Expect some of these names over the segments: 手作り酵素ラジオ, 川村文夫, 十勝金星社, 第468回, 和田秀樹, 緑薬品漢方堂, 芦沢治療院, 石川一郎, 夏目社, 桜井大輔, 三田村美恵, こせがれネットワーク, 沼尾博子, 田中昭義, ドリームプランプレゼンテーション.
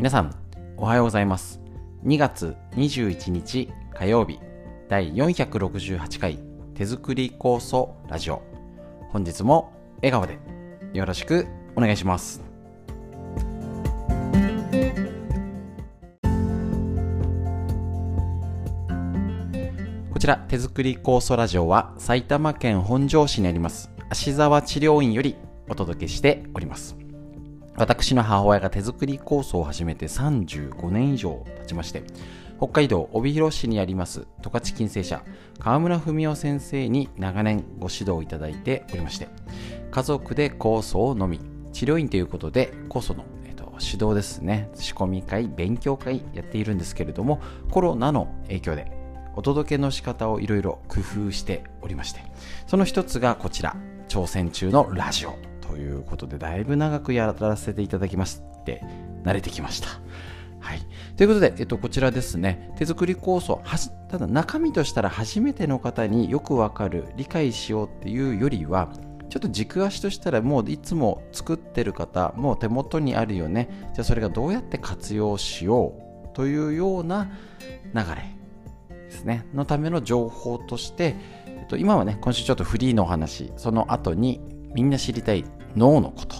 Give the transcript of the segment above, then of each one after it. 皆さんおはようございます。2月21日火曜日、第468回手作り酵素ラジオ、本日も笑顔でよろしくお願いします。こちら手作り酵素ラジオは埼玉県本庄市にあります芦沢治療院よりお届けしております。私の母親が手作り酵素を始めて35年以上経ちまして、北海道帯広市にあります十勝金星社川村文夫先生に長年ご指導いただいておりまして、家族で酵素を飲み、治療院ということで酵素の、指導ですね、仕込み会、勉強会やっているんですけれども、コロナの影響でお届けの仕方をいろいろ工夫しておりまして、その一つがこちら、挑戦中のラジオということで、だいぶ長くやらせていただきまして慣れてきました。はい、ということで、こちらですね、手作り酵素、ただ中身としたら初めての方によくわかる、理解しようっていうよりは、ちょっと軸足としたらもういつも作ってる方、もう手元にあるよね、じゃあそれがどうやって活用しようというような流れですね、のための情報として、今はね、今週ちょっとフリーのお話、その後にみんな知りたい脳のこと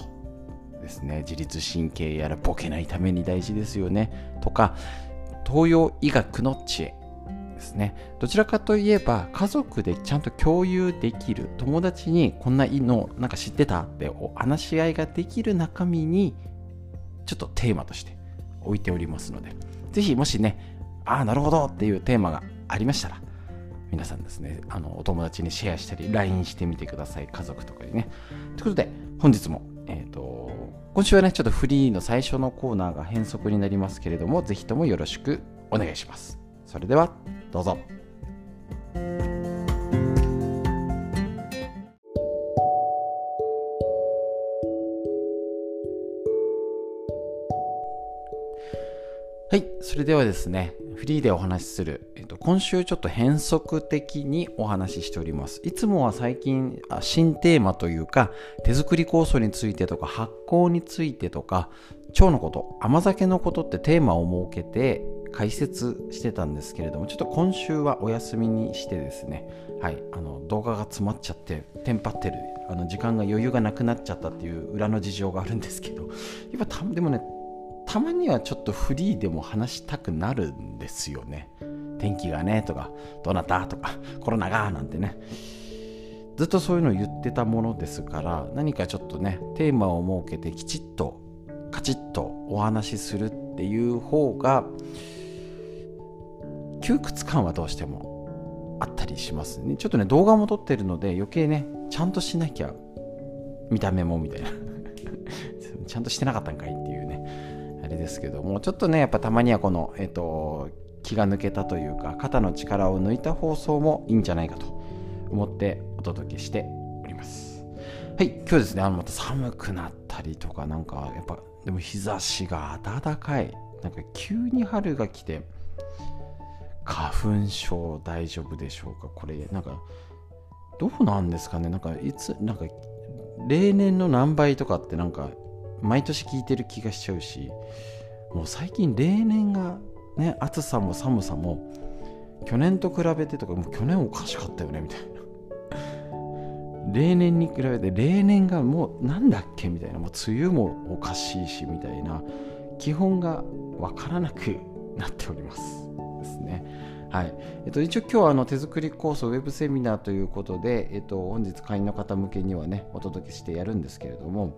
ですね。自律神経やらボケないために大事ですよねとか、東洋医学の知恵ですね。どちらかといえば家族でちゃんと共有できる、友達にこんないいのなんか知ってたってお話し合いができる中身にちょっとテーマとして置いておりますので、ぜひもしね、ああなるほどっていうテーマがありましたら、皆さんですね、お友達にシェアしたり LINE してみてください、家族とかにね。ということで本日も、今週はねちょっとフリーの最初のコーナーが変則になりますけれども、ぜひともよろしくお願いします。それではどうぞ。はい、それではですね、フリーでお話しする、今週ちょっと変則的にお話ししております。いつもは最近新テーマというか、手作り酵素についてとか発酵についてとか腸のこと、甘酒のことってテーマを設けて解説してたんですけれども、ちょっと今週はお休みにしてですね、はい、動画が詰まっちゃってテンパってる、時間が余裕がなくなっちゃったっていう裏の事情があるんですけど、やっぱでもね、たまにはちょっとフリーでも話したくなるんですよね。天気がねとか、どなたとか、コロナがなんてね、ずっとそういうのを言ってたものですから、何かちょっとねテーマを設けてきちっとカチッとお話しするっていう方が窮屈感はどうしてもあったりしますね。ちょっとね動画も撮ってるので余計ね、ちゃんとしなきゃ、見た目もみたいなちゃんとしてなかったんかいっていうねですけども、ちょっとねやっぱたまにはこの、気が抜けたというか、肩の力を抜いた放送もいいんじゃないかと思ってお届けしております。はい、今日ですね、また寒くなったりとか、なんかやっぱでも日差しが暖かい、なんか急に春が来て、花粉症大丈夫でしょうか。これなんかどうなんですかね、なんかいつ、なんか例年の何倍とかってなんか毎年聞いてる気がしちゃうし、もう最近例年がね、暑さも寒さも去年と比べてとか、もう去年おかしかったよねみたいな、例年に比べて例年がもうなんだっけみたいな、もう梅雨もおかしいしみたいな、基本がわからなくなっておりますですね。はい、一応今日は手作り酵素ウェブセミナーということで、本日会員の方向けにはねお届けしてやるんですけれども、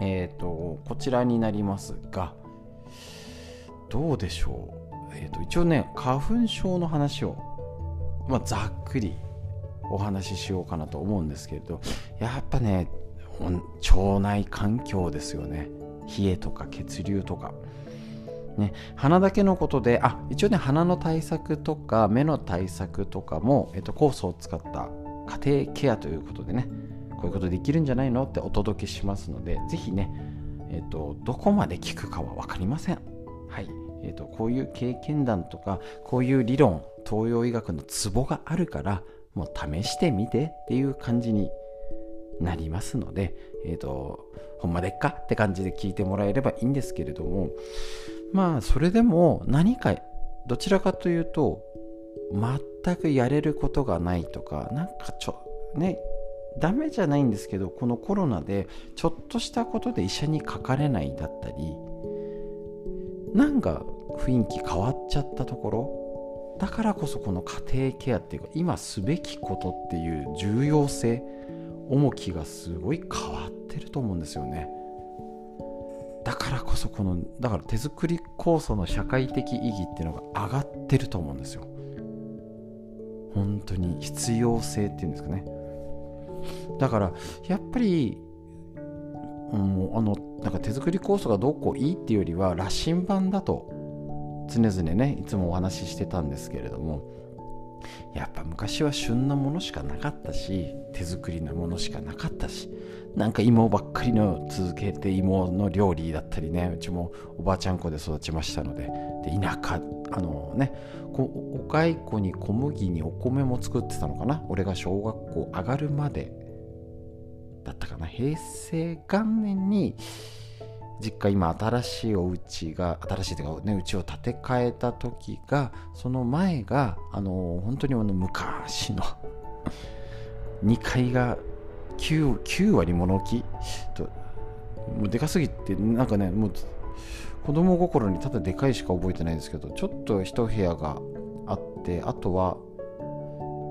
こちらになりますが、どうでしょう、一応ね花粉症の話を、ざっくりお話ししようかなと思うんですけれど、やっぱね腸内環境ですよね。冷えとか血流とかね、鼻だけのことで、一応ね鼻の対策とか目の対策とかも、酵素を使った家庭ケアということでね、こういうことできるんじゃないのってお届けしますので、ぜひね、どこまで聞くかは分かりません。はい、こういう経験談とか、こういう理論、東洋医学のツボがあるからもう試してみてっていう感じになりますので、ほんまでっかって感じで聞いてもらえればいいんですけれども、まあそれでも何かどちらかというと全くやれることがないとか、なんかダメじゃないんですけど、このコロナでちょっとしたことで医者にかかれないだったり、なんか雰囲気変わっちゃったところだからこそ、この家庭ケアっていうか今すべきことっていう重要性、重きがすごい変わってると思うんですよね。だからこそだから手作り構想の社会的意義っていうのが上がってると思うんですよ。本当に必要性っていうんですかね。だからやっぱり、なんか手作り構想がどうこういいっていうよりは羅針盤だと常々ね、いつもお話ししてたんですけれども、やっぱ昔は旬なものしかなかったし、手作りなものしかなかったし、なんか芋ばっかりの続けて芋の料理だったりね、うちもおばあちゃん子で育ちましたので、で田舎お蚕に小麦にお米も作ってたのかな、俺が小学校上がるまでだったかな、平成元年に実家、今新しいお家が、新しいというかね、うちを建て替えた時が、その前が本当に昔の2階が 9割物置と、もうでかすぎて、なんかね、もう子供心にただでかいしか覚えてないんですけど、ちょっと一部屋があって、あとは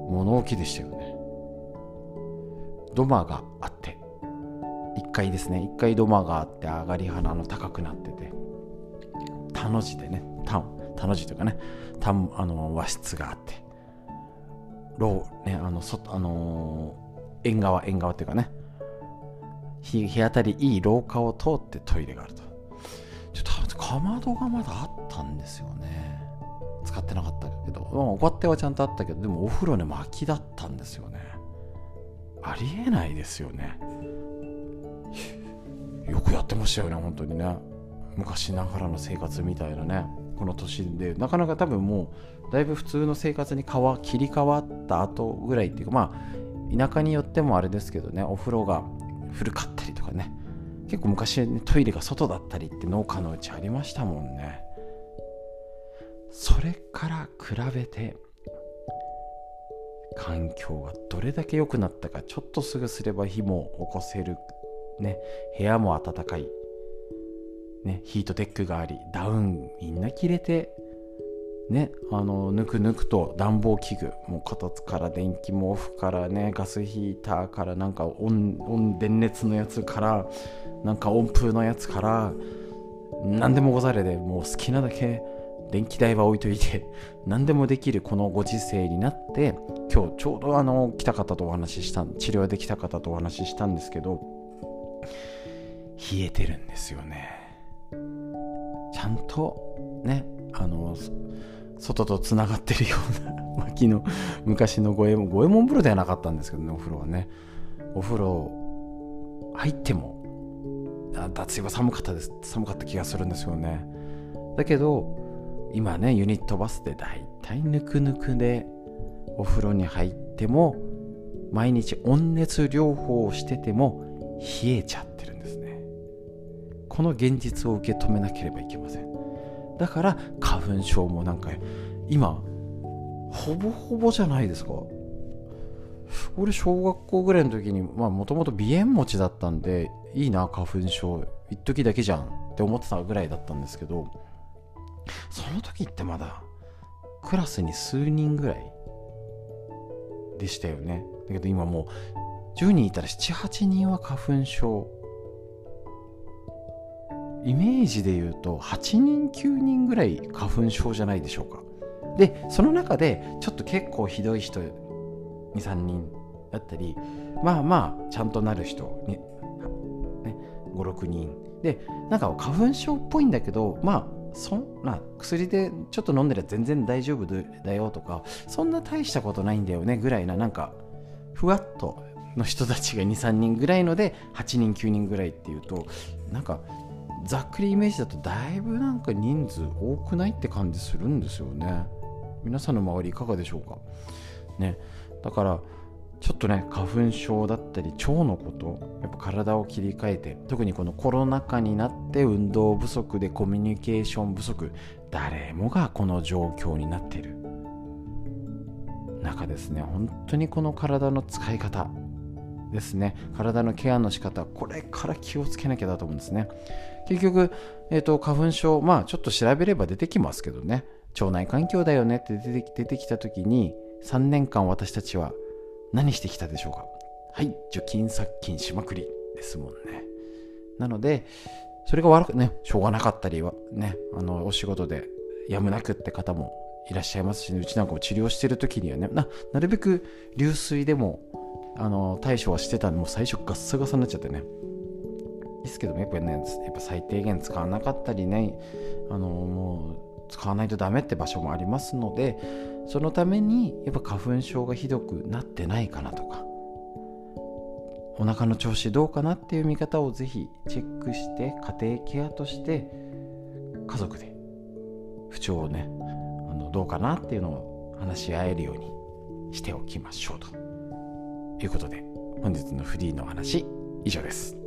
物置でしたよね。土間があって、1階ですね、1階土間があって、上がり花の高くなってて、田の字でね、田の字というかね、和室があって、縁側というかね、日当たりいい廊下を通ってトイレがあると。かまどがまだあったんですよね。使ってなかったけど、お勝手はちゃんとあったけど、でもお風呂ね、薪だったんですよね。ありえないですよね。よくやってましたよね、本当にね。昔ながらの生活みたいなね。この年でなかなか、多分もうだいぶ普通の生活に切り替わった後ぐらいっていうか、まあ田舎によってもあれですけどね、お風呂が古かったりとかね、結構昔、ね、トイレが外だったりって農家のうちありましたもんね。それから比べて環境がどれだけ良くなったか、ちょっとすぐすれば火も起こせるね、部屋も暖かい、ね、ヒートテックがあり、ダウンみんな着れて、ね、ぬくぬくと暖房器具も、形から電気毛布からね、ガスヒーターから、なんか電熱のやつから、なんか温風のやつから、何でもござれで、もう好きなだけ電気代は置いといて何でもできるこのご時世になって、今日ちょうど来た方とお話しした、治療できた方とお話ししたんですけど、冷えてるんですよね。ちゃんとね、外とつながってるような薪の昔の五右衛門風呂ではなかったんですけどね、お風呂はね、お風呂入っても脱衣は寒かった気がするんですよね。だけど今ね、ユニットバスでだいたいぬくぬくでお風呂に入っても、毎日温熱療法をしてても冷えちゃってるんですね。この現実を受け止めなければいけません。だから花粉症もなんか今ほぼほぼじゃないですか。俺小学校ぐらいの時に、まあもともと鼻炎持ちだったんで、いいな花粉症一時だけじゃんって思ってたぐらいだったんですけど、その時ってまだクラスに数人ぐらいでしたよね。だけど今もう10人いたら 7,8 人は花粉症、イメージで言うと8人9人ぐらい花粉症じゃないでしょうか。でその中でちょっと結構ひどい人 2,3 人だったり、まあまあちゃんとなる人、ね、5,6 人で、なんか花粉症っぽいんだけど、まあ薬でちょっと飲んでら全然大丈夫だよとか、そんな大したことないんだよねぐらいな、なんかふわっとの人たちが 2,3 人ぐらいので、8人9人ぐらいっていうと、なんかざっくりイメージだとだいぶなんか人数多くないって感じするんですよね。皆さんの周りいかがでしょうかね。だからちょっとね、花粉症だったり腸のこと、やっぱ体を切り替えて、特にこのコロナ禍になって運動不足でコミュニケーション不足、誰もがこの状況になっている中ですね、本当にこの体の使い方ですね、体のケアの仕方、これから気をつけなきゃだと思うんですね。結局、花粉症、ちょっと調べれば出てきますけどね、腸内環境だよねって出てきた時に、3年間私たちは何してきたでしょうか。はい、除菌殺菌しまくりですもんね。なのでそれが悪くね、しょうがなかったりはね、お仕事でやむなくって方もいらっしゃいますし、ね、うちなんかも治療してる時にはね、なるべく流水でも対処はしてたんで、もう最初ガッサガサになっちゃってね。ですけども、やっぱ最低限使わなかったりね、もう使わないとダメって場所もありますので、そのためにやっぱ花粉症がひどくなってないかなとか、お腹の調子どうかなっていう見方をぜひチェックして、家庭ケアとして家族で不調をね、どうかなっていうのを話し合えるようにしておきましょうということで、本日のフリーの話以上です。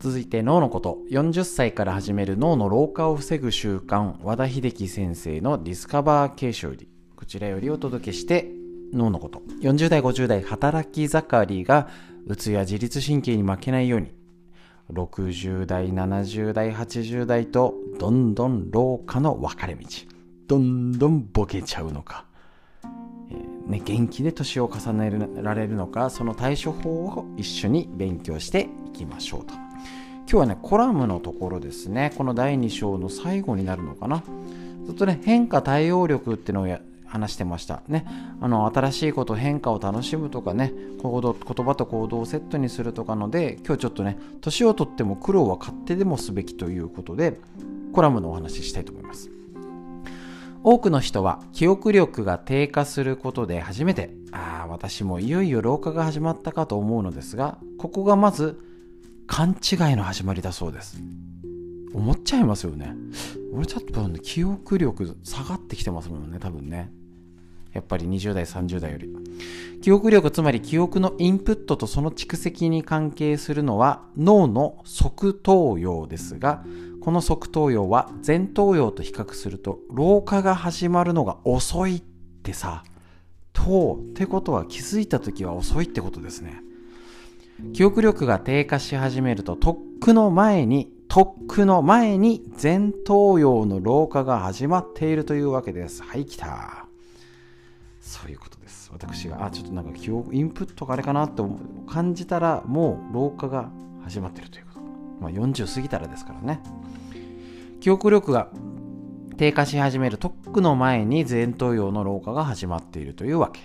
続いて脳のこと、40歳から始める脳の老化を防ぐ習慣、和田秀樹先生のディスカバー形式より、こちらよりお届けして、脳のこと、40代50代働き盛りがうつや自律神経に負けないように、60代70代80代とどんどん老化の分かれ道、どんどんボケちゃうのか、元気で年を重ねられるのか、その対処法を一緒に勉強していきましょうと。今日はね、コラムのところですね、この第2章の最後になるのかな、ずっとね、変化対応力ってのを話してましたね。新しいこと、変化を楽しむとかね、言葉と行動をセットにするとかので、今日ちょっとね、年をとっても苦労は勝手でもすべきということで、コラムのお話ししたいと思います。多くの人は記憶力が低下することで初めて、私もいよいよ老化が始まったかと思うのですが、ここがまず勘違いの始まりだそうです。思っちゃいますよね。俺ちょっと記憶力下がってきてますもんね、多分ね。やっぱり20代30代より記憶力、つまり記憶のインプットとその蓄積に関係するのは脳の側頭葉ですが、この側頭葉は前頭葉と比較すると老化が始まるのが遅いってさ、ってことは気づいた時は遅いってことですね。記憶力が低下し始めるととっくの前に前頭葉の老化が始まっているというわけです。はい、来た。そういうことです。私がちょっとなんかインプットがあれかなって感じたら、もう老化が始まっているということ、40過ぎたらですからね。記憶力が低下し始めるとっくの前に前頭葉の老化が始まっているというわけ。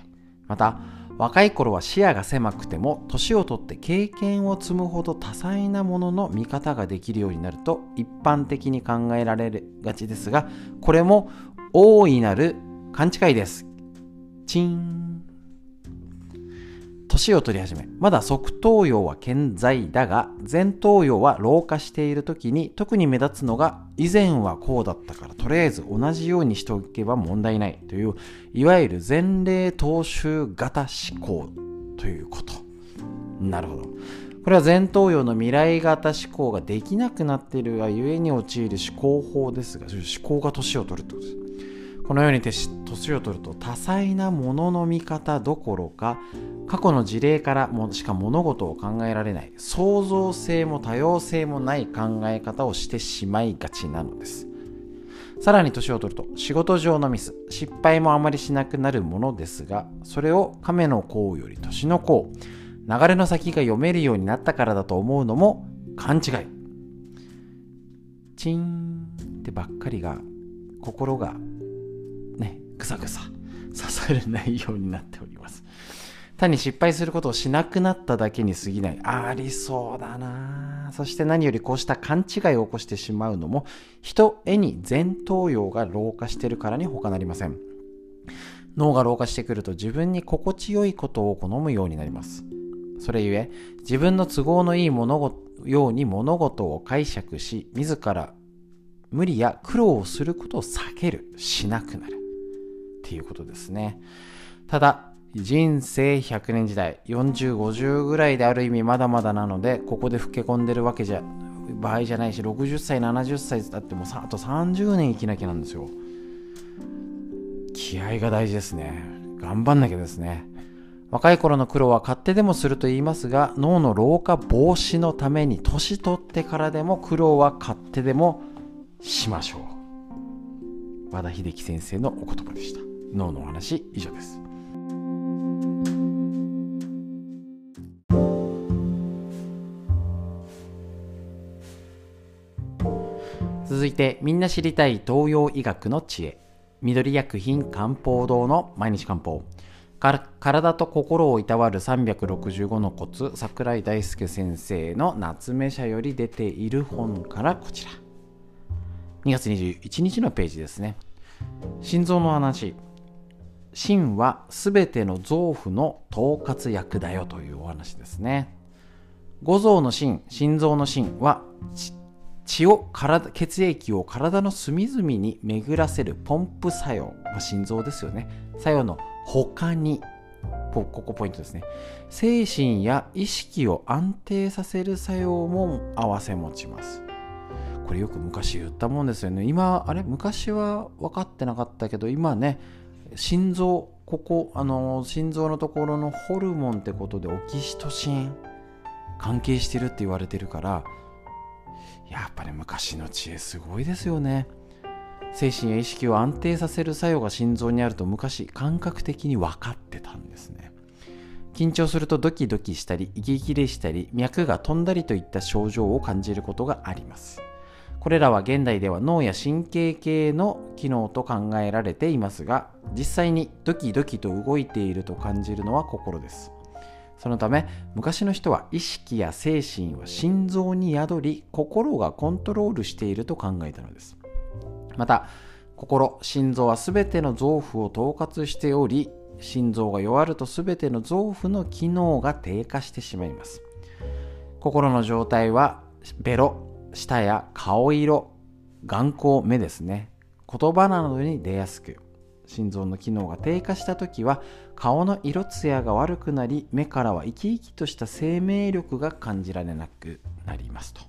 また若い頃は視野が狭くても、年をとって経験を積むほど多彩なものの見方ができるようになると一般的に考えられがちですが、これも大いなる勘違いです。チン。年を取り始め、まだ側頭葉は健在だが前頭葉は老化している時に特に目立つのが、以前はこうだったからとりあえず同じようにしておけば問題ないという、いわゆる前例踏襲型思考ということ。なるほど。これは前頭葉の未来型思考ができなくなっているがゆえに陥る思考法ですが、思考が年を取るということです。このように年を取ると多彩なものの見方どころか、過去の事例からしか物事を考えられない、創造性も多様性もない考え方をしてしまいがちなのです。さらに年を取ると仕事上のミス、失敗もあまりしなくなるものですが、それを亀の甲より年の甲、流れの先が読めるようになったからだと思うのも勘違い。チンってばっかりが心がぐさぐさ刺されないようになっております。単に失敗することをしなくなっただけに過ぎない。ありそうだな。そして何よりこうした勘違いを起こしてしまうのも、ひとえに前頭葉が老化しているからに他なりません。脳が老化してくると自分に心地よいことを好むようになります。それゆえ自分の都合のいいように物事を解釈し、自ら無理や苦労をすることを避ける、しなくなるっていうことですね。ただ人生100年時代、40、50ぐらいである意味まだまだなので、ここで老け込んでるわけじゃ場合じゃないし、60歳70歳だってもうあと30年生きなきゃなんですよ。気合が大事ですね。頑張んなきゃですね。若い頃の苦労は勝手でもすると言いますが、脳の老化防止のために年取ってからでも苦労は勝手でもしましょう。和田秀樹先生のお言葉でした。脳のお話以上です。続いて、みんな知りたい東洋医学の知恵、緑薬品漢方堂の毎日漢方から、体と心をいたわる365のコツ、桜井大輔先生の夏目社より出ている本から、こちら2月21日のページですね。心臓の話、心はすべての臓腑の統括役だよというお話ですね。五臓の心、心臓の心は血を体、血液を体の隅々に巡らせるポンプ作用、心臓ですよね。作用の他に、ここポイントですね。精神や意識を安定させる作用も併せ持ちます。これよく昔言ったもんですよね。今、昔は分かってなかったけど、今ね、心臓、心臓のところのホルモンってことでオキシトシン関係してるって言われてるから、やっぱり昔の知恵すごいですよね。精神や意識を安定させる作用が心臓にあると昔感覚的に分かってたんですね。緊張するとドキドキしたり息切れしたり脈が飛んだりといった症状を感じることがあります。これらは現代では脳や神経系の機能と考えられていますが、実際にドキドキと動いていると感じるのは心です。そのため昔の人は意識や精神は心臓に宿り、心がコントロールしていると考えたのです。また心、心臓はすべての臓腑を統括しており、心臓が弱るとすべての臓腑の機能が低下してしまいます。心の状態はベロ、舌や顔色、眼光、目ですね、言葉などに出やすく、心臓の機能が低下したときは顔の色艶が悪くなり、目からは生き生きとした生命力が感じられなくなりますと。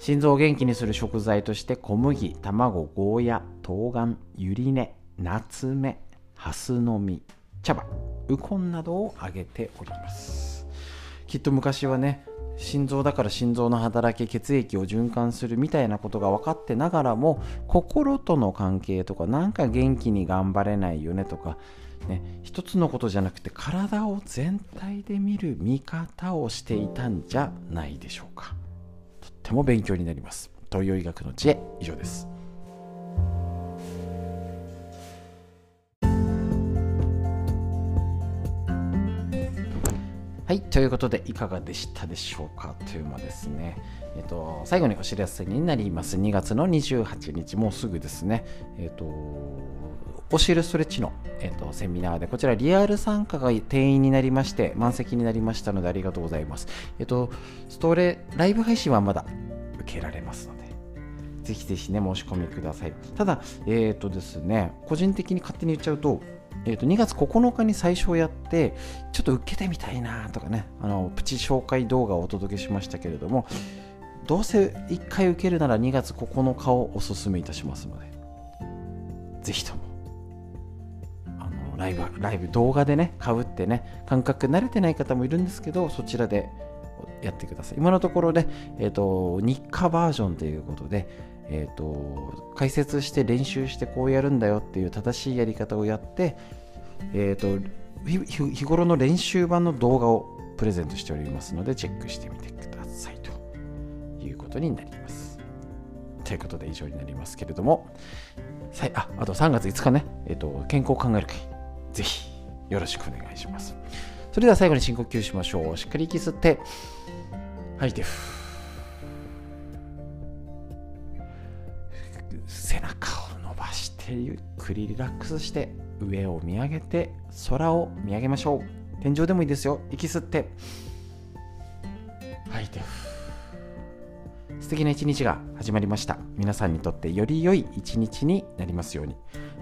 心臓を元気にする食材として小麦、卵、ゴーヤ、冬瓜、ゆり根、ナツメ、ハスの実、茶葉、ウコンなどを挙げております。きっと昔はね、心臓だから心臓の働き、血液を循環するみたいなことが分かってながらも、心との関係とか、なんか元気に頑張れないよねとか、ね、一つのことじゃなくて体を全体で見る見方をしていたんじゃないでしょうか。とっても勉強になります。東洋医学の知恵、以上です。はい、ということでいかがでしたでしょうか。という間ですね、最後にお知らせになります。2月の28日もうすぐですね、おしるストレッチの、セミナーで、こちらリアル参加が定員になりまして満席になりましたのでありがとうございます。ライブ配信はまだ受けられますので、ぜひぜひね、申し込みください。ただですね、個人的に勝手に言っちゃうと2月9日に最初やってちょっと受けてみたいなとかね、プチ紹介動画をお届けしましたけれども、どうせ1回受けるなら2月9日をおすすめいたしますので、ぜひともライブ動画でね、買うってね、感覚慣れてない方もいるんですけど、そちらでやってください。今のところで、日課バージョンということで、解説して練習してこうやるんだよっていう正しいやり方をやって、日頃の練習版の動画をプレゼントしておりますので、チェックしてみてくださいということになります。ということで以上になりますけれども、あと3月5日ね、健康を考える会、ぜひよろしくお願いします。それでは最後に深呼吸しましょう。しっかり息吸って吐いて、背中を伸ばしてゆっくりリラックスして上を見上げて、空を見上げましょう。天井でもいいですよ。息吸って吐いて、素敵な一日が始まりました。皆さんにとってより良い一日になりますように。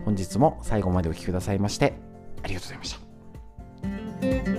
本日も最後までお聞きくださいましてありがとうございました。